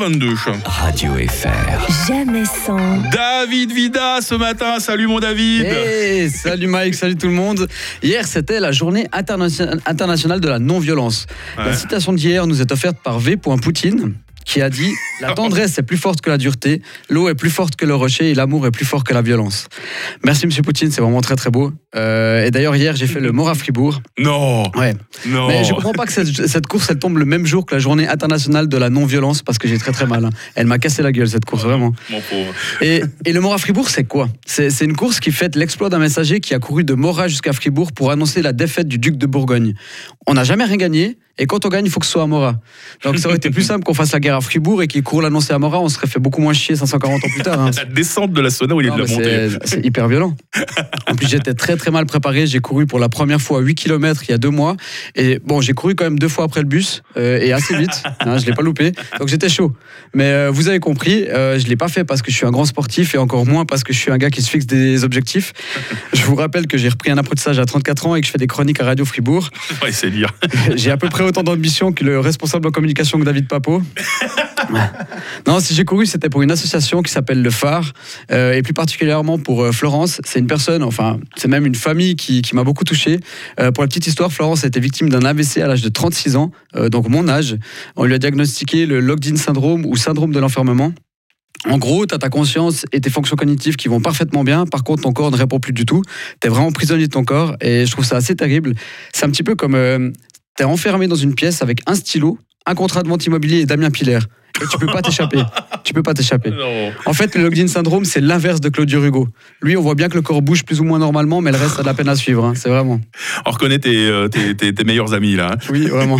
22. Radio FR. Jamais sans. David Vida ce matin. Salut mon David. Hey, salut Mike, salut tout le monde. Hier, c'était la journée internationale de la non-violence. Ouais. La citation d'hier nous est offerte par V. Poutine, qui a dit « La tendresse est plus forte que la dureté, l'eau est plus forte que le rocher et l'amour est plus fort que la violence. » Merci Monsieur Poutine, c'est vraiment très très beau. Et d'ailleurs hier j'ai fait le Morat Fribourg. Non. Mais je comprends pas que cette course elle tombe le même jour que la journée internationale de la non-violence parce que j'ai très très mal. Hein. Elle m'a cassé la gueule cette course, vraiment. Mon pauvre. Et le Morat Fribourg c'est quoi ? C'est une course qui fête l'exploit d'un messager qui a couru de Morat jusqu'à Fribourg pour annoncer la défaite du duc de Bourgogne. On n'a jamais rien gagné. Et quand on gagne, il faut que ce soit à Morat. Donc ça aurait été plus simple qu'on fasse la guerre à Fribourg et qu'ils courent l'annoncer à Morat, on serait fait beaucoup moins chier 540 ans plus tard. Hein. La descente de la Sonnaz au lieu de la montée. C'est hyper violent. En plus, j'étais très très mal préparé. J'ai couru pour la première fois 8 km il y a 2 mois. Et bon, j'ai couru quand même 2 fois après le bus et assez vite. Hein, je ne l'ai pas loupé. Donc j'étais chaud. Mais vous avez compris, je ne l'ai pas fait parce que je suis un grand sportif et encore moins parce que je suis un gars qui se fixe des objectifs. Je vous rappelle que j'ai repris un apprentissage à 34 ans et que je fais des chroniques à Radio Fribourg. Ouais, c'est dire. J'ai à peu près autant d'ambition que le responsable en communication que David Papo. Non, si j'ai couru, c'était pour une association qui s'appelle Le Phare, et plus particulièrement pour Florence. C'est une personne, enfin, c'est même une famille qui m'a beaucoup touché. Pour la petite histoire, Florence a été victime d'un AVC à l'âge de 36 ans, donc mon âge. On lui a diagnostiqué le locked-in syndrome ou syndrome de l'enfermement. En gros, t'as ta conscience et tes fonctions cognitives qui vont parfaitement bien. Par contre, ton corps ne répond plus du tout. T'es vraiment prisonnier de ton corps et je trouve ça assez terrible. C'est un petit peu comme... t'es enfermé dans une pièce avec un stylo, un contrat de vente immobilier et Damien Piller. Et tu peux pas t'échapper. Non. En fait, le locked-in syndrome, c'est l'inverse de Claudio Rugo. Lui, on voit bien que le corps bouge plus ou moins normalement, mais le reste a de la peine à suivre. Hein. C'est vraiment. On reconnaît tes meilleurs amis là. Hein. Oui, vraiment.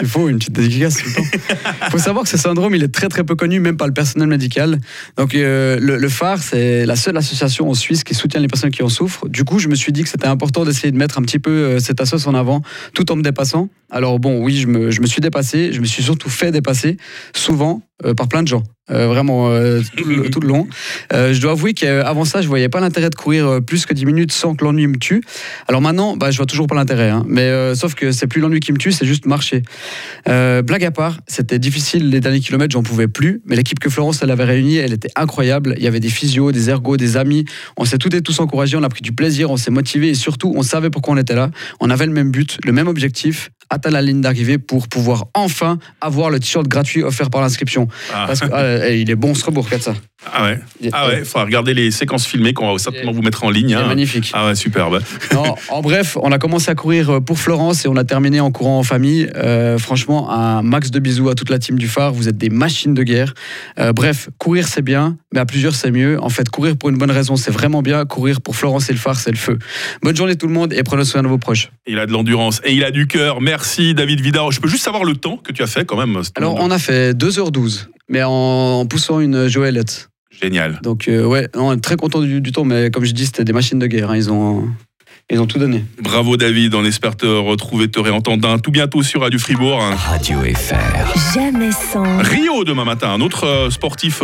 Il faut une petite dédicace tout le temps. Il faut savoir que ce syndrome, il est très très peu connu, même par le personnel médical. Donc le Phare, c'est la seule association en Suisse qui soutient les personnes qui en souffrent. Du coup, je me suis dit que c'était important d'essayer de mettre un petit peu cette association en avant, tout en me dépassant. Alors bon, oui, je me suis dépassé. Je me suis surtout fait dépasser, souvent par plein de gens. Vraiment tout le long. Je dois avouer qu'avant ça, je ne voyais pas l'intérêt de courir plus que 10 minutes sans que l'ennui me tue. Alors maintenant, je ne vois toujours pas l'intérêt. Hein. Mais sauf que ce n'est plus l'ennui qui me tue, c'est juste marcher. Blague à part, c'était difficile les derniers kilomètres, j'en pouvais plus. Mais l'équipe que Florence elle avait réunie, elle était incroyable. Il y avait des physios, des ergos, des amis. On s'est toutes et tous encouragés, on a pris du plaisir, on s'est motivés et surtout, on savait pourquoi on était là. On avait le même but, le même objectif, atteindre la ligne d'arrivée pour pouvoir enfin avoir le t-shirt gratuit offert par l'inscription. Ah. Parce que... et il est bon ce rebours, regarde ça. Ah ouais, faut regarder les séquences filmées qu'on va certainement vous mettre en ligne. Hein. Magnifique. Ah ouais, superbe. Non, en bref, on a commencé à courir pour Florence et on a terminé en courant en famille. Franchement, un max de bisous à toute la team du Phare. Vous êtes des machines de guerre. Bref, courir c'est bien, mais à plusieurs c'est mieux. En fait, courir pour une bonne raison c'est vraiment bien. Courir pour Florence et le Phare c'est le feu. Bonne journée tout le monde et prenez soin de vos proches. Il a de l'endurance et il a du cœur. Merci David Vida. Je peux juste savoir le temps que tu as fait quand même. Alors on a fait 2h12, mais en poussant une joëlette. Génial. Donc on est très content du temps, mais comme je dis, c'était des machines de guerre. Hein, ils ont tout donné. Bravo David, on espère te retrouver, te réentendre tout bientôt sur Radio Fribourg. Radio FR. Jamais sans. Rio demain matin, un autre sportif.